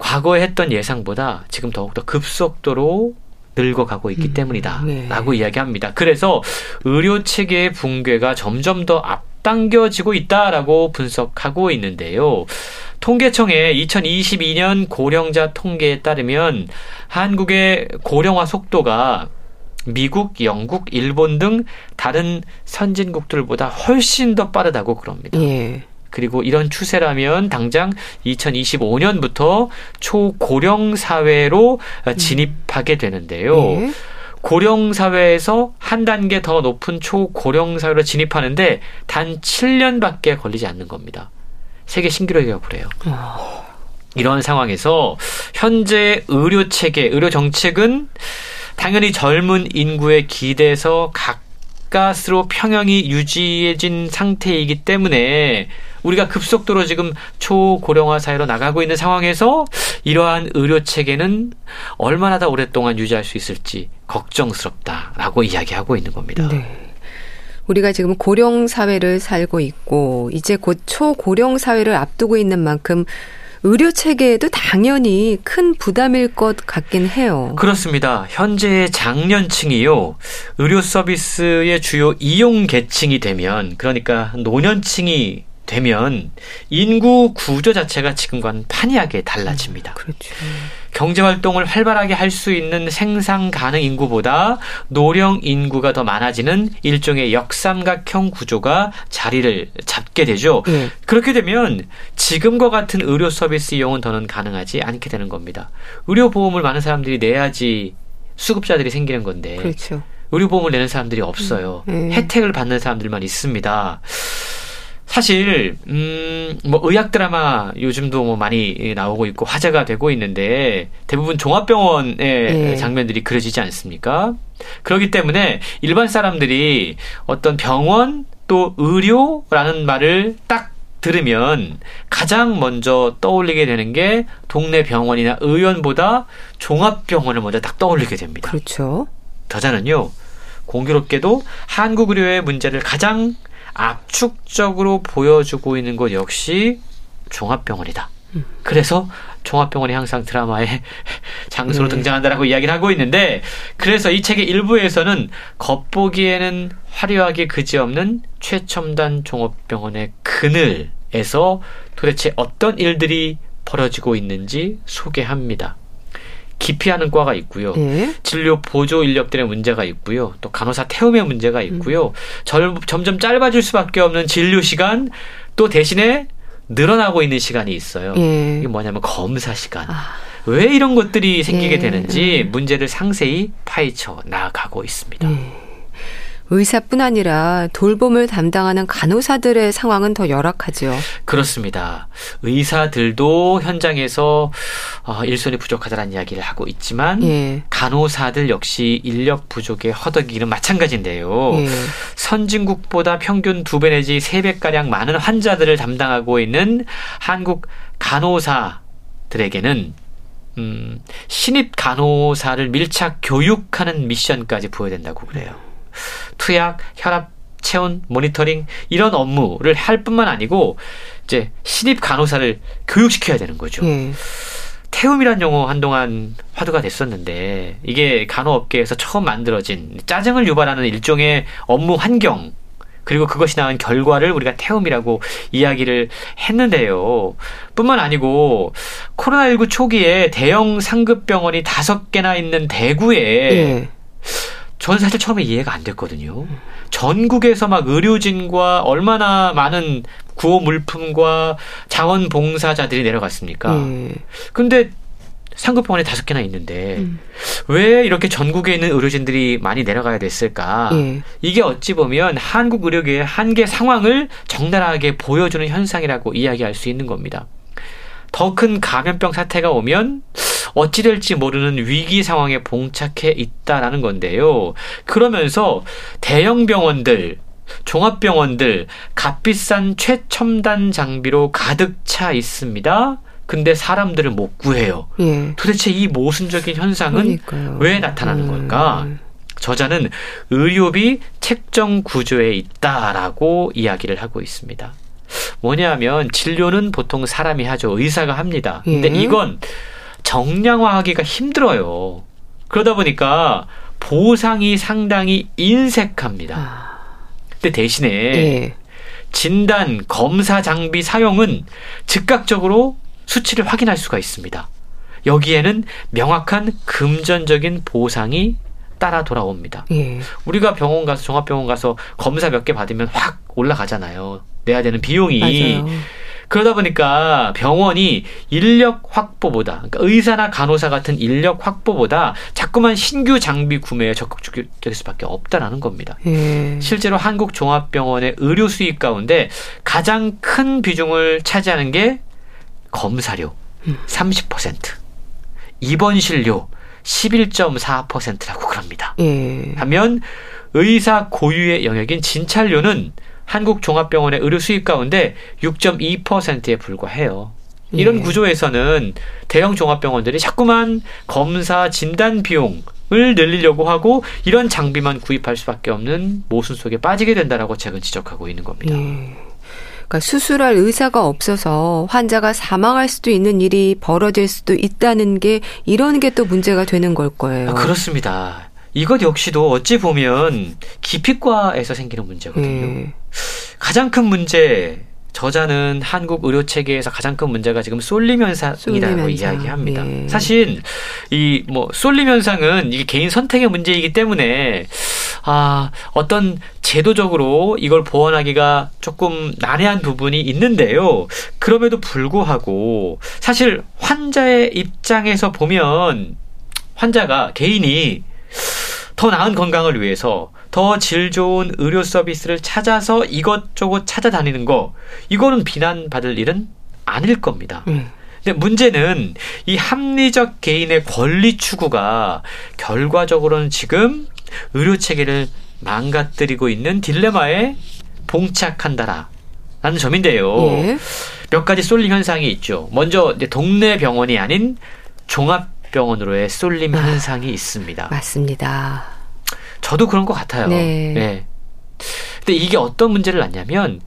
과거에 했던 예상보다 지금 더욱더 급속도로 늙어가고 있기 음, 때문이다라고 네. 이야기합니다. 그래서 의료체계의 붕괴가 점점 더 앞당겨지고 있다라고 분석하고 있는데요. 통계청의 이천이십이 년 고령자 통계에 따르면 한국의 고령화 속도가 미국, 영국, 일본 등 다른 선진국들보다 훨씬 더 빠르다고 그럽니다. 예. 그리고 이런 추세라면 당장 이천이십오 년부터 초고령 사회로 진입하게 되는데요. 예. 고령 사회에서 한 단계 더 높은 초고령 사회로 진입하는데 단 칠 년밖에 걸리지 않는 겁니다. 세계 신기록이라고 그래요. 아. 이런 상황에서 현재 의료 체계, 의료 정책은 당연히 젊은 인구에 기대서 가까스로 평형이 유지해진 상태이기 때문에 우리가 급속도로 지금 초고령화 사회로 나가고 있는 상황에서 이러한 의료체계는 얼마나 더 오랫동안 유지할 수 있을지 걱정스럽다라고 이야기하고 있는 겁니다. 네. 우리가 지금 고령 사회를 살고 있고 이제 곧 초고령 사회를 앞두고 있는 만큼 의료체계에도 당연히 큰 부담일 것 같긴 해요. 그렇습니다. 현재의 장년층이요. 의료서비스의 주요 이용계층이 되면 그러니까 노년층이 되면 인구 구조 자체가 지금과는 판이하게 달라집니다. 음, 그렇죠. 경제활동을 활발하게 할 수 있는 생산 가능 인구보다 노령 인구가 더 많아지는 일종의 역삼각형 구조가 자리를 잡게 되죠. 네. 그렇게 되면 지금과 같은 의료 서비스 이용은 더는 가능하지 않게 되는 겁니다. 의료보험을 많은 사람들이 내야지 수급자들이 생기는 건데 그렇죠. 의료보험을 내는 사람들이 없어요. 음. 혜택을 받는 사람들만 있습니다. 사실 음, 뭐 의학 드라마 요즘도 뭐 많이 나오고 있고 화제가 되고 있는데 대부분 종합병원의 네. 장면들이 그려지지 않습니까? 그렇기 때문에 일반 사람들이 어떤 병원 또 의료라는 말을 딱 들으면 가장 먼저 떠올리게 되는 게 동네 병원이나 의원보다 종합병원을 먼저 딱 떠올리게 됩니다. 그렇죠. 저자는요, 공교롭게도 한국 의료의 문제를 가장 압축적으로 보여주고 있는 것 역시 종합병원이다. 음. 그래서 종합병원이 항상 드라마의 장소로 네. 등장한다라고 이야기를 하고 있는데, 그래서 이 책의 일부에서는 겉보기에는 화려하게 그지없는 최첨단 종합병원의 그늘에서 도대체 어떤 일들이 벌어지고 있는지 소개합니다. 기피하는 과가 있고요. 네. 진료 보조 인력들의 문제가 있고요. 또 간호사 태움의 문제가 있고요. 음. 절, 점점 짧아질 수밖에 없는 진료 시간, 또 대신에 늘어나고 있는 시간이 있어요. 네. 이게 뭐냐면 검사 시간. 아. 왜 이런 것들이 생기게 네. 되는지 문제를 상세히 파헤쳐 나가고 있습니다. 네. 의사뿐 아니라 돌봄을 담당하는 간호사들의 상황은 더 열악하죠. 그렇습니다. 의사들도 현장에서 일손이 부족하다는 이야기를 하고 있지만 예. 간호사들 역시 인력 부족의 허덕이기는 마찬가지인데요. 예. 선진국보다 평균 두 배 내지 세 배가량 많은 환자들을 담당하고 있는 한국 간호사들에게는 음, 신입 간호사를 밀착 교육하는 미션까지 부여된다고 그래요. 투약, 혈압, 체온, 모니터링 이런 업무를 할 뿐만 아니고 이제 신입 간호사를 교육시켜야 되는 거죠. 예. 태움이란 용어 한동안 화두가 됐었는데 이게 간호업계에서 처음 만들어진 짜증을 유발하는 일종의 업무 환경 그리고 그것이 낳은 결과를 우리가 태움이라고 이야기를 했는데요. 뿐만 아니고 코로나십구 초기에 대형 상급병원이 다섯 개나 있는 대구에 예. 저는 사실 처음에 이해가 안 됐거든요. 전국에서 막 의료진과 얼마나 많은 구호물품과 자원봉사자들이 내려갔습니까? 음. 근데 상급병원에 다섯 개나 있는데 음. 왜 이렇게 전국에 있는 의료진들이 많이 내려가야 됐을까? 음. 이게 어찌 보면 한국 의료계의 한계 상황을 적나라하게 보여주는 현상이라고 이야기할 수 있는 겁니다. 더 큰 감염병 사태가 오면 어찌 될지 모르는 위기 상황에 봉착해 있다라는 건데요. 그러면서 대형 병원들, 종합병원들, 값비싼 최첨단 장비로 가득 차 있습니다. 근데 사람들을 못 구해요. 예. 도대체 이 모순적인 현상은 그러니까요. 왜 나타나는 음. 걸까? 저자는 의료비 책정 구조에 있다라고 이야기를 하고 있습니다. 뭐냐면 진료는 보통 사람이 하죠. 의사가 합니다. 근데 예. 이건 정량화하기가 힘들어요. 그러다 보니까 보상이 상당히 인색합니다. 근데 대신에 예. 진단, 검사 장비 사용은 즉각적으로 수치를 확인할 수가 있습니다. 여기에는 명확한 금전적인 보상이 따라 돌아옵니다. 예. 우리가 병원 가서 종합병원 가서 검사 몇 개 받으면 확 올라가잖아요. 내야 되는 비용이. 맞아요. 그러다 보니까 병원이 인력 확보보다 그러니까 의사나 간호사 같은 인력 확보보다 자꾸만 신규 장비 구매에 적극적일 수밖에 없다라는 겁니다. 예. 실제로 한국종합병원의 의료 수입 가운데 가장 큰 비중을 차지하는 게 검사료 음. 삼십 퍼센트, 입원실료 십일 점 사 퍼센트라고 그럽니다. 예. 반면 의사 고유의 영역인 진찰료는 한국종합병원의 의료 수입 가운데 육 점 이 퍼센트에 불과해요. 이런 예. 구조에서는 대형 종합병원들이 자꾸만 검사 진단 비용을 늘리려고 하고 이런 장비만 구입할 수밖에 없는 모순 속에 빠지게 된다라고 책은 지적하고 있는 겁니다. 예. 그러니까 수술할 의사가 없어서 환자가 사망할 수도 있는 일이 벌어질 수도 있다는 게 이런 게 또 문제가 되는 걸 거예요. 아, 그렇습니다. 이것 역시도 어찌 보면 기피과에서 생기는 문제거든요. 네. 가장 큰 문제, 저자는 한국 의료 체계에서 가장 큰 문제가 지금 쏠림 현상이라고 이야기합니다. 네. 사실 이 뭐 쏠림 현상은 이게 개인 선택의 문제이기 때문에 아, 어떤 제도적으로 이걸 보완하기가 조금 난해한 부분이 있는데요. 그럼에도 불구하고 사실 환자의 입장에서 보면 환자가 개인이 더 나은 건강을 위해서 더 질 좋은 의료 서비스를 찾아서 이것저것 찾아다니는 거, 이거는 비난받을 일은 아닐 겁니다. 음. 근데 문제는 이 합리적 개인의 권리 추구가 결과적으로는 지금 의료체계를 망가뜨리고 있는 딜레마에 봉착한다라 라는 점인데요. 예. 몇 가지 쏠림 현상이 있죠. 먼저 이제 동네 병원이 아닌 종합병원으로의 쏠림 아, 현상이 있습니다. 맞습니다. 저도 그런 것 같아요. 네. 네. 근데 이게 어떤 문제를 낳냐면,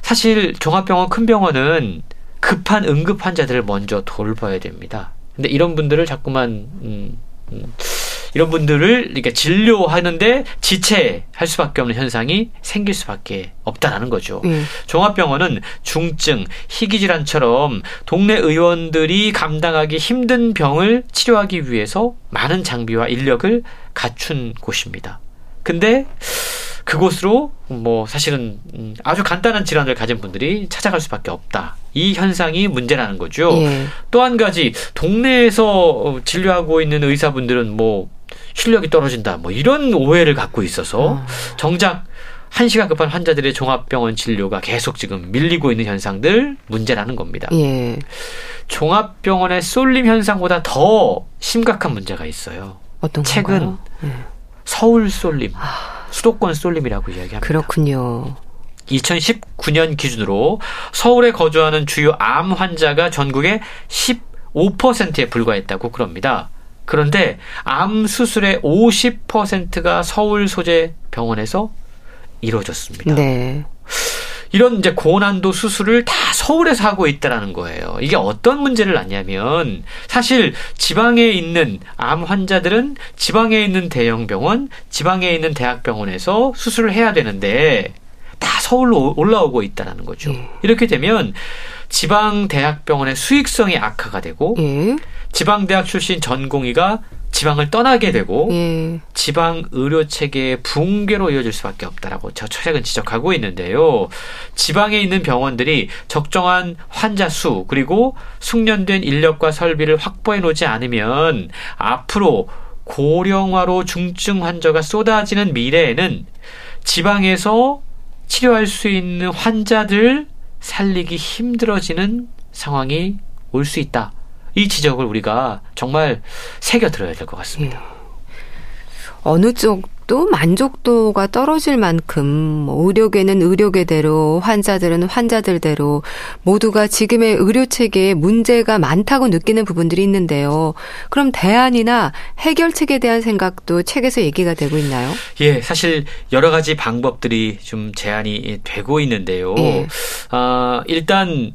사실 종합병원, 큰 병원은 급한 응급 환자들을 먼저 돌봐야 됩니다. 근데 이런 분들을 자꾸만 음, 음, 이런 분들을 그러니까 진료하는데 지체할 수밖에 없는 현상이 생길 수밖에 없다라는 거죠. 음. 종합병원은 중증, 희귀질환처럼 동네 의원들이 감당하기 힘든 병을 치료하기 위해서 많은 장비와 인력을 갖춘 곳입니다. 근데 그곳으로 뭐 사실은 아주 간단한 질환을 가진 분들이 찾아갈 수밖에 없다. 이 현상이 문제라는 거죠. 예. 또 한 가지, 동네에서 진료하고 있는 의사분들은 뭐 실력이 떨어진다, 뭐 이런 오해를 갖고 있어서 아. 정작 한 시간 급한 환자들의 종합병원 진료가 계속 지금 밀리고 있는 현상들 문제라는 겁니다. 예. 종합병원의 쏠림 현상보다 더 심각한 문제가 있어요. 어떤 건가요? 최근 예. 서울 쏠림. 아. 수도권 쏠림이라고 이야기합니다. 그렇군요. 이천십구 년 기준으로 서울에 거주하는 주요 암 환자가 전국의 십오 퍼센트에 불과했다고 그럽니다. 그런데 암 수술의 오십 퍼센트가 서울 소재 병원에서 이루어졌습니다. 네. 이런 이제 고난도 수술을 다 서울에서 하고 있다라는 거예요. 이게 어떤 문제를 낳냐면, 사실 지방에 있는 암 환자들은 지방에 있는 대형 병원, 지방에 있는 대학병원에서 수술을 해야 되는데 다 서울로 올라오고 있다라는 거죠. 음. 이렇게 되면 지방 대학병원의 수익성이 악화가 되고, 음. 지방 대학 출신 전공의가 지방을 떠나게 되고, 음. 지방 의료 체계의 붕괴로 이어질 수밖에 없다라고 저 최근 지적하고 있는데요. 지방에 있는 병원들이 적정한 환자 수 그리고 숙련된 인력과 설비를 확보해 놓지 않으면 앞으로 고령화로 중증 환자가 쏟아지는 미래에는 지방에서 치료할 수 있는 환자들 살리기 힘들어지는 상황이 올 수 있다. 이 지적을 우리가 정말 새겨들어야 될 것 같습니다. 네. 어느 쪽도 만족도가 떨어질 만큼 의료계는 의료계대로, 환자들은 환자들대로 모두가 지금의 의료체계에 문제가 많다고 느끼는 부분들이 있는데요. 그럼 대안이나 해결책에 대한 생각도 책에서 얘기가 되고 있나요? 예, 사실 여러 가지 방법들이 좀 제안이 되고 있는데요. 예. 아, 일단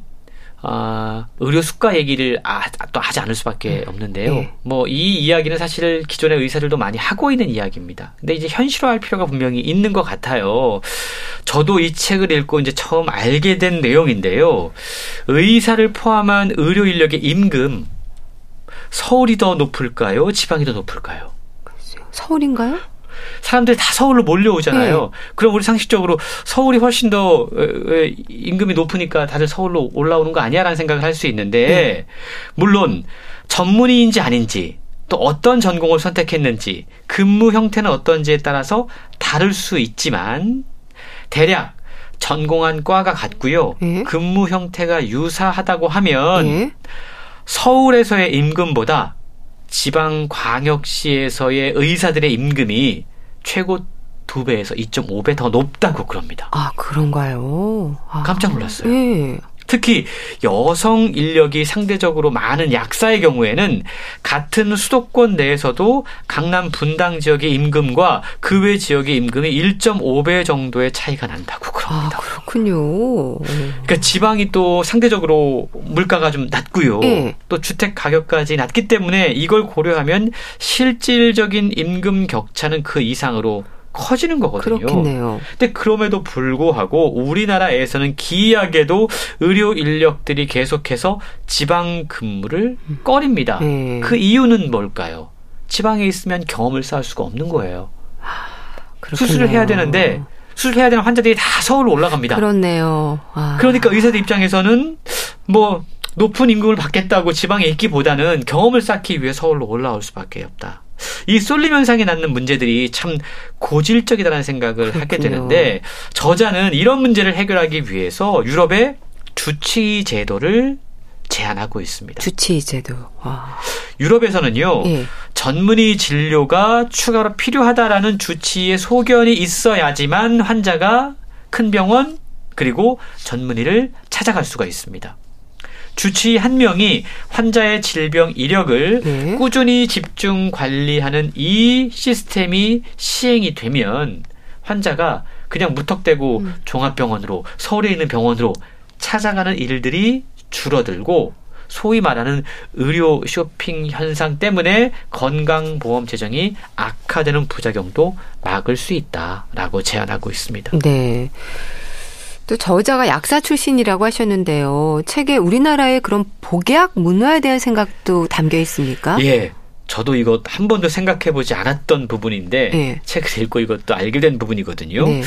아, 의료 수가 얘기를 아, 또 하지 않을 수밖에 없는데요. 네. 뭐 이 이야기는 사실 기존의 의사들도 많이 하고 있는 이야기입니다. 근데 이제 현실화할 필요가 분명히 있는 것 같아요. 저도 이 책을 읽고 이제 처음 알게 된 내용인데요. 의사를 포함한 의료 인력의 임금, 서울이 더 높을까요? 지방이 더 높을까요? 글쎄요. 서울인가요? 사람들이 다 서울로 몰려오잖아요. 네. 그럼 우리 상식적으로 서울이 훨씬 더 임금이 높으니까 다들 서울로 올라오는 거 아니야? 라는 생각을 할 수 있는데, 네. 물론 전문의인지 아닌지, 또 어떤 전공을 선택했는지, 근무 형태는 어떤지에 따라서 다를 수 있지만 대략 전공한 과가 같고요. 네. 근무 형태가 유사하다고 하면 네. 서울에서의 임금보다 지방광역시에서의 의사들의 임금이 최고 두 배에서 이 점 오 배 더 높다고 그럽니다. 아, 그런가요? 아, 깜짝 놀랐어요. 예. 특히 여성 인력이 상대적으로 많은 약사의 경우에는 같은 수도권 내에서도 강남 분당 지역의 임금과 그 외 지역의 임금이 일 점 오 배 정도의 차이가 난다고 그럽니다. 아, 그렇군요. 그러니까 지방이 또 상대적으로 물가가 좀 낮고요. 예. 또 주택 가격까지 낮기 때문에 이걸 고려하면 실질적인 임금 격차는 그 이상으로 커지는 거거든요. 그렇겠네요. 근데 그럼에도 불구하고 우리나라에서는 기이하게도 의료 인력들이 계속해서 지방 근무를 음. 꺼립니다. 네. 그 이유는 뭘까요? 지방에 있으면 경험을 쌓을 수가 없는 거예요. 아, 수술을 해야 되는데 수술해야 되는 환자들이 다 서울로 올라갑니다. 그렇네요. 아. 그러니까 의사들 입장에서는 뭐 높은 임금을 받겠다고 지방에 있기보다는 경험을 쌓기 위해 서울로 올라올 수밖에 없다. 이 쏠림 현상이 낳는 문제들이 참 고질적이다라는 생각을 그렇군요. 하게 되는데, 저자는 이런 문제를 해결하기 위해서 유럽의 주치의 제도를 제안하고 있습니다. 주치의 제도. 와. 유럽에서는요. 예. 전문의 진료가 추가로 필요하다라는 주치의의 소견이 있어야지만 환자가 큰 병원 그리고 전문의를 찾아갈 수가 있습니다. 주치의 한 명이 환자의 질병 이력을 예. 꾸준히 집중 관리하는 이 시스템이 시행이 되면 환자가 그냥 무턱대고 음. 종합병원으로, 서울에 있는 병원으로 찾아가는 일들이 줄어들고, 소위 말하는 의료 쇼핑 현상 때문에 건강보험 재정이 악화되는 부작용도 막을 수 있다라고 제안하고 있습니다. 네. 또 저자가 약사 출신이라고 하셨는데요. 책에 우리나라의 그런 복약 문화에 대한 생각도 담겨 있습니까? 예. 저도 이거 한 번도 생각해보지 않았던 부분인데 네. 책을 읽고 이것도 알게 된 부분이거든요. 네.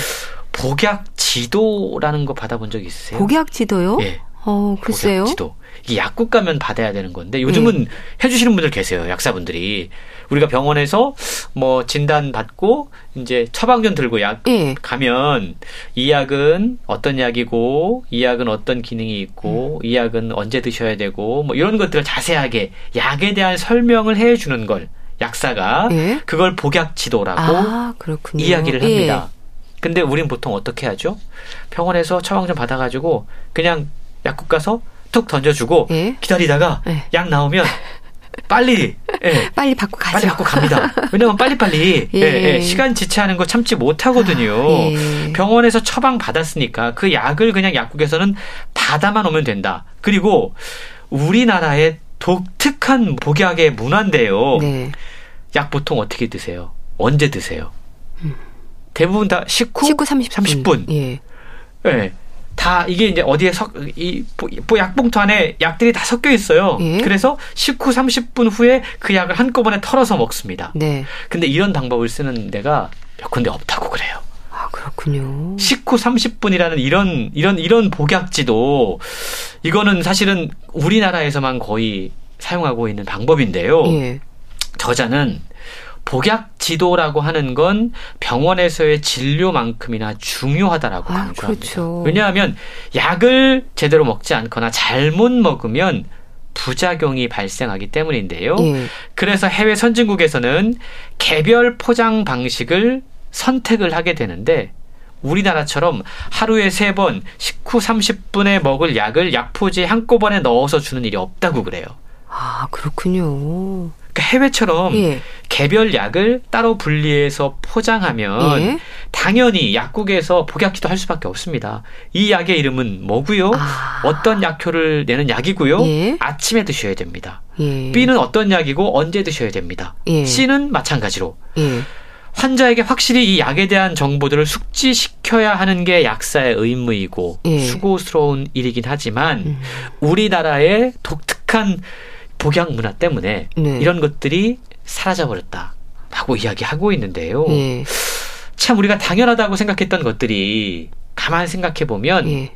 복약 지도라는 거 받아본 적 있으세요? 복약 지도요? 예. 어, 글쎄요. 복약지도. 이게 약국 가면 받아야 되는 건데 요즘은 네. 해주시는 분들 계세요. 약사분들이. 우리가 병원에서 뭐 진단 받고 이제 처방전 들고 약 네. 가면 이 약은 어떤 약이고 이 약은 어떤 기능이 있고 음. 이 약은 언제 드셔야 되고 뭐 이런 것들을 자세하게 약에 대한 설명을 해주는 걸 약사가 네. 그걸 복약지도라고 아, 그렇군요. 이야기를 합니다. 네. 근데 우린 보통 어떻게 하죠? 병원에서 처방전 받아가지고 그냥 약국 가서 툭 던져주고 예? 기다리다가 예. 약 나오면 빨리 예. 빨리 받고 가죠. 빨리 받고 갑니다. 왜냐하면 빨리빨리 예. 예. 예. 시간 지체하는 거 참지 못하거든요. 아, 예. 병원에서 처방 받았으니까 그 약을 그냥 약국에서는 받아만 오면 된다. 그리고 우리나라의 독특한 복약의 문화인데요. 네. 약 보통 어떻게 드세요? 언제 드세요? 음. 대부분 다 식후, 식후 삼십 분. 삼십 분. 예. 예. 다 이게 이제 어디에 석 이 약봉투 안에 약들이 다 섞여 있어요. 예? 그래서 식후 삼십 분 후에 그 약을 한꺼번에 털어서 먹습니다. 네. 근데 이런 방법을 쓰는 데가 몇 군데 없다고 그래요. 아, 그렇군요. 식후 삼십 분이라는 이런 이런 이런 복약지도 이거는 사실은 우리나라에서만 거의 사용하고 있는 방법인데요. 예. 저자는 복약지도라고 하는 건 병원에서의 진료만큼이나 중요하다라고 아, 강조합니다. 그렇죠. 왜냐하면 약을 제대로 먹지 않거나 잘못 먹으면 부작용이 발생하기 때문인데요. 예. 그래서 해외 선진국에서는 개별 포장 방식을 선택을 하게 되는데, 우리나라처럼 하루에 세 번 식후 삼십 분에 먹을 약을 약포지에 한꺼번에 넣어서 주는 일이 없다고 그래요. 아, 그렇군요. 그러니까 해외처럼 예. 개별 약을 따로 분리해서 포장하면 예? 당연히 약국에서 복약지도 할 수밖에 없습니다. 이 약의 이름은 뭐고요? 아. 어떤 약효를 내는 약이고요? 예? 아침에 드셔야 됩니다. 예. B는 어떤 약이고 언제 드셔야 됩니다. 예. C는 마찬가지로. 예. 환자에게 확실히 이 약에 대한 정보들을 숙지시켜야 하는 게 약사의 의무이고 예. 수고스러운 일이긴 하지만 음. 우리나라의 독특한 복약 문화 때문에 네. 이런 것들이 사라져버렸다라고 이야기하고 있는데요. 네. 참 우리가 당연하다고 생각했던 것들이 가만 생각해보면 네.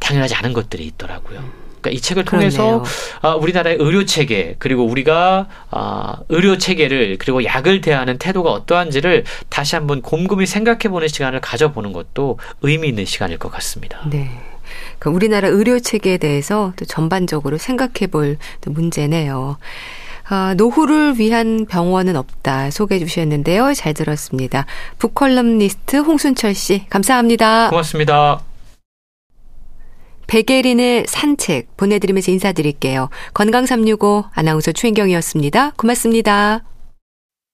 당연하지 않은 것들이 있더라고요. 그러니까 이 책을 통해서 그렇네요. 우리나라의 의료체계, 그리고 우리가 의료체계를 그리고 약을 대하는 태도가 어떠한지를 다시 한번 곰곰이 생각해보는 시간을 가져보는 것도 의미 있는 시간일 것 같습니다. 네. 우리나라 의료체계에 대해서 또 전반적으로 생각해볼 또 문제네요. 아, 노후를 위한 병원은 없다 소개해 주셨는데요. 잘 들었습니다. 북컬럼니스트 홍순철 씨 감사합니다. 고맙습니다. 백예린의 산책 보내드리면서 인사드릴게요. 건강삼육오 아나운서 최인경이었습니다. 고맙습니다.